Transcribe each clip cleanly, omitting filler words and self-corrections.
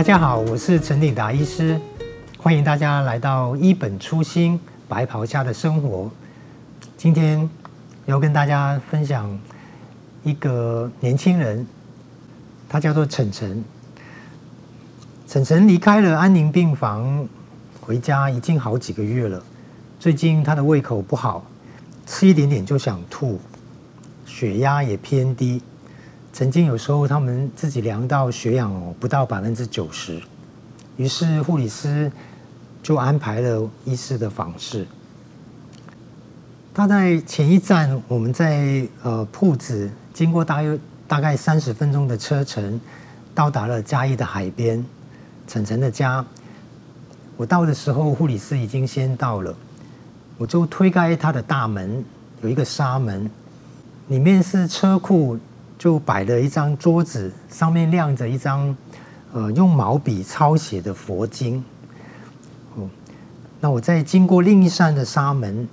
大家好，我是陈鼎达医师，欢迎大家来到《医本初心：白袍下的生活》。今天要跟大家分享一个年轻人，他叫做晨晨。晨晨离开了安宁病房，回家已经好几个月了。最近他的胃口不好，吃一点点就想吐，血压也偏低。曾经有时候他们自己量到血氧不到90%，于是护理师就安排了医师的访视。大概前一站我们在朴子，经过大概30分钟的车程，到达了嘉义的海边，晨晨的家。我到的时候护理师已经先到了，我就推开他的大门，有一个纱门，里面是车库，就摆了一张桌子，上面晾着一张用毛笔抄写的佛经。那我在经过另一扇的纱门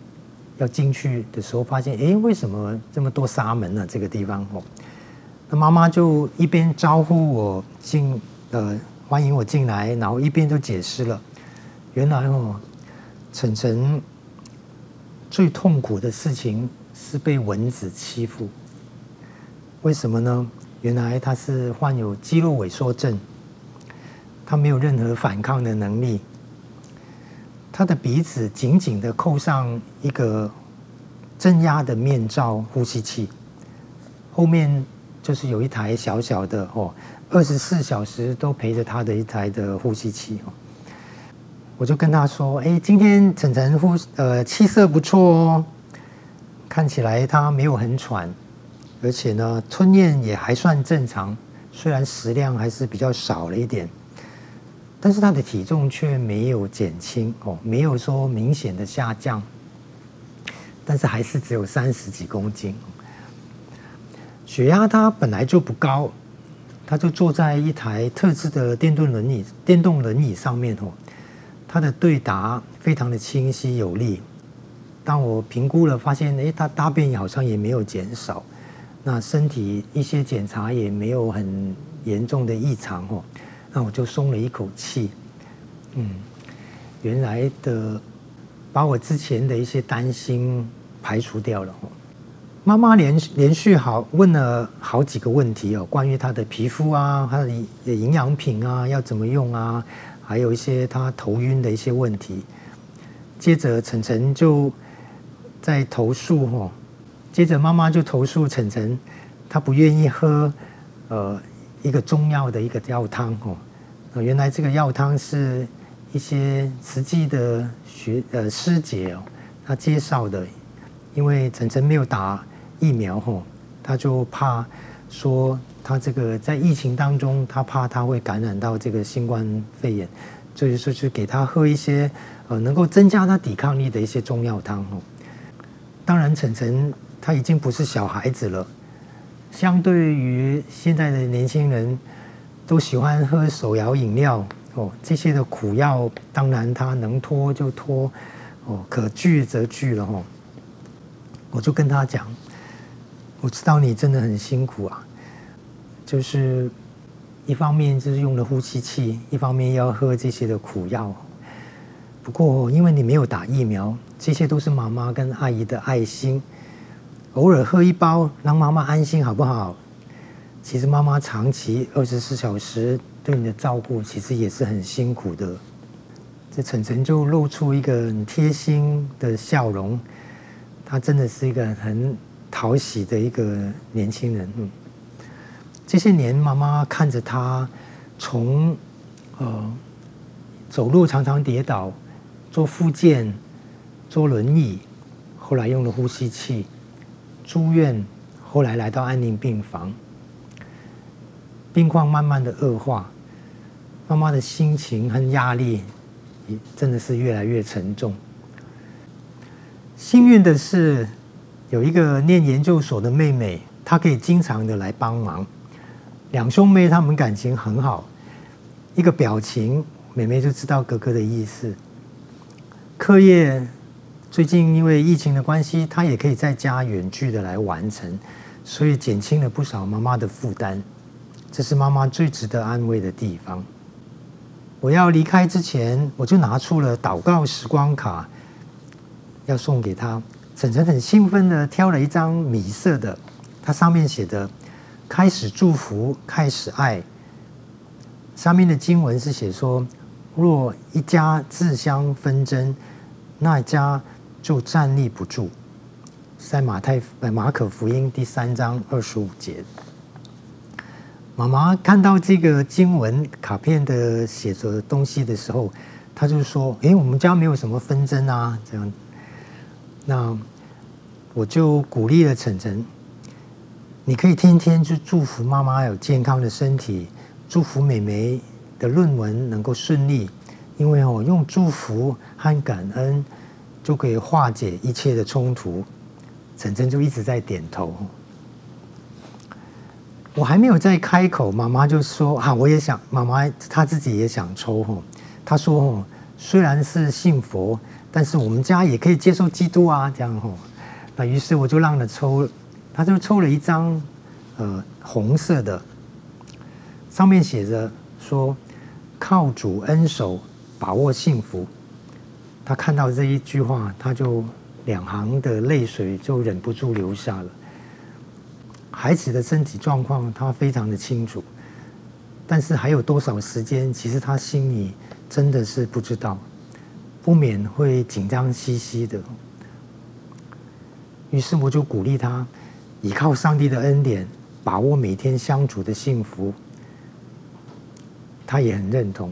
要进去的时候，发现为什么这么多纱门呢？这个地方那妈妈就一边招呼我欢迎我进来，然后一边就解释了，原来晨晨最痛苦的事情是被蚊子欺负。为什么呢？原来他是患有肌肉萎缩症，他没有任何反抗的能力。他的鼻子紧紧地扣上一个正压的面罩呼吸器，后面就是有一台小小的24小时都陪着他的一台的呼吸器。我就跟他说：“今天晨晨气色不错哦，看起来他没有很喘。”而且呢，吞咽也还算正常，虽然食量还是比较少了一点，但是他的体重却没有减轻没有说明显的下降，但是还是只有30几公斤。血压他本来就不高，他就坐在一台特制的电动轮椅上面他的对答非常的清晰有力。当我评估了，发现他大便好像也没有减少，那身体一些检查也没有很严重的异常那我就松了一口气。原来的把我之前的一些担心排除掉了。妈妈连续问了好几个问题关于她的皮肤啊，她的营养品啊要怎么用啊，还有一些她头晕的一些问题。接着晨晨就在投诉妈妈就投诉晨晨，她不愿意喝一个中药的一个药汤原来这个药汤是一些慈济的师姐她介绍的，因为晨晨没有打疫苗她就怕说她这个在疫情当中，她怕她会感染到这个新冠肺炎，所以说就给她喝一些能够增加她抵抗力的一些中药汤当然晨晨他已经不是小孩子了，相对于现在的年轻人都喜欢喝手摇饮料这些的苦药，当然他能拖就拖可拒则拒了我就跟他讲，我知道你真的很辛苦啊，就是一方面就是用了呼吸器，一方面要喝这些的苦药，不过因为你没有打疫苗，这些都是妈妈跟阿姨的爱心，偶尔喝一包让妈妈安心好不好？其实妈妈长期24小时对你的照顾其实也是很辛苦的。这晨晨就露出一个很贴心的笑容，他真的是一个很讨喜的一个年轻人这些年妈妈看着他从走路常常跌倒，做复健，坐轮椅，后来用了呼吸器住院，后来来到安宁病房，病况慢慢的恶化，妈妈的心情和压力也真的是越来越沉重。幸运的是，有一个念研究所的妹妹，她可以经常的来帮忙。两兄妹他们感情很好，一个表情，妹妹就知道哥哥的意思。课业最近因为疫情的关系，他也可以在家远距的来完成，所以减轻了不少妈妈的负担，这是妈妈最值得安慰的地方。我要离开之前，我就拿出了祷告时光卡，要送给他。晨晨很兴奋地挑了一张米色的，它上面写的“开始祝福，开始爱”。上面的经文是写说：“若一家自相纷争，那一家就站立不住。”在马可福音第3章25节。妈妈看到这个经文卡片的写着东西的时候，她就说：“诶，我们家没有什么纷争啊。”这样，那我就鼓励了晨晨，你可以天天去祝福妈妈有健康的身体，祝福妹妹的论文能够顺利，因为我用祝福和感恩就可以化解一切的冲突。晨晨就一直在点头。我还没有再开口，妈妈就说：“啊，我也想。”妈妈她自己也想抽吼，她说：“吼，虽然是信佛，但是我们家也可以接受基督啊，这样吼。”那于是我就让她抽，她就抽了一张红色的，上面写着说：“靠主恩手，把握幸福。”她看到这一句话，她就两行的泪水就忍不住流下了。孩子的身体状况他非常的清楚，但是还有多少时间，其实他心里真的是不知道，不免会紧张兮兮的。于是我就鼓励他，倚靠上帝的恩典，把握每天相处的幸福。他也很认同。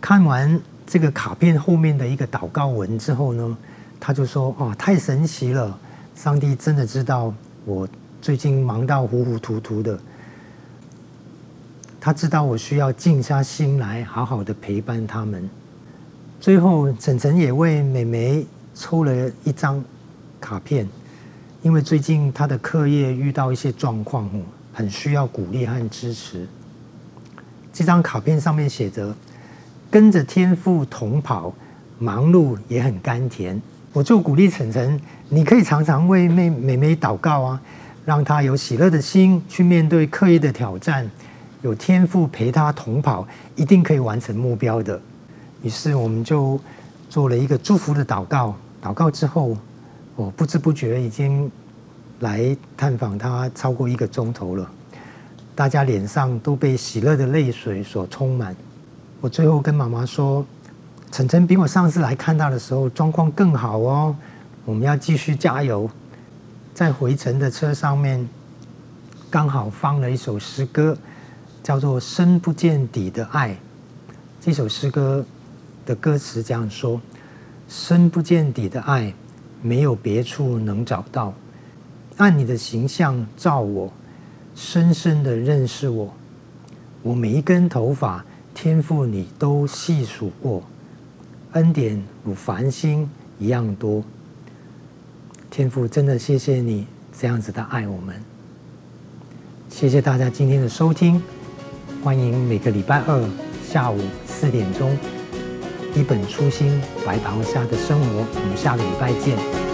看完这个卡片后面的一个祷告文之后呢，他就说：“啊，太神奇了！上帝真的知道我最近忙到糊糊涂涂的，他知道我需要静下心来，好好的陪伴他们。”最后，晨晨也为妹妹抽了一张卡片，因为最近她的课业遇到一些状况，很需要鼓励和支持。这张卡片上面写着：“跟着天父同跑，忙碌也很甘甜。”我就鼓励晨晨，你可以常常为妹妹祷告啊，让她有喜乐的心去面对课业的挑战，有天父陪她同跑，一定可以完成目标的。于是我们就做了一个祝福的祷告，祷告之后，我不知不觉已经来探访她超过1个钟头了，大家脸上都被喜乐的泪水所充满。我最后跟妈妈说，晨晨比我上次来看他的时候状况更好哦，我们要继续加油。在回程的车上面，刚好放了一首诗歌，叫做《深不见底的爱》。这首诗歌的歌词这样说：“深不见底的爱，没有别处能找到。按你的形象照我，深深的认识我，我每一根头发天父你都细数过，恩典如繁星一样多。”天父真的谢谢你这样子的爱我们。谢谢大家今天的收听，欢迎每个礼拜2下午4点钟，一本初心白袍下的生活，我们下个礼拜见。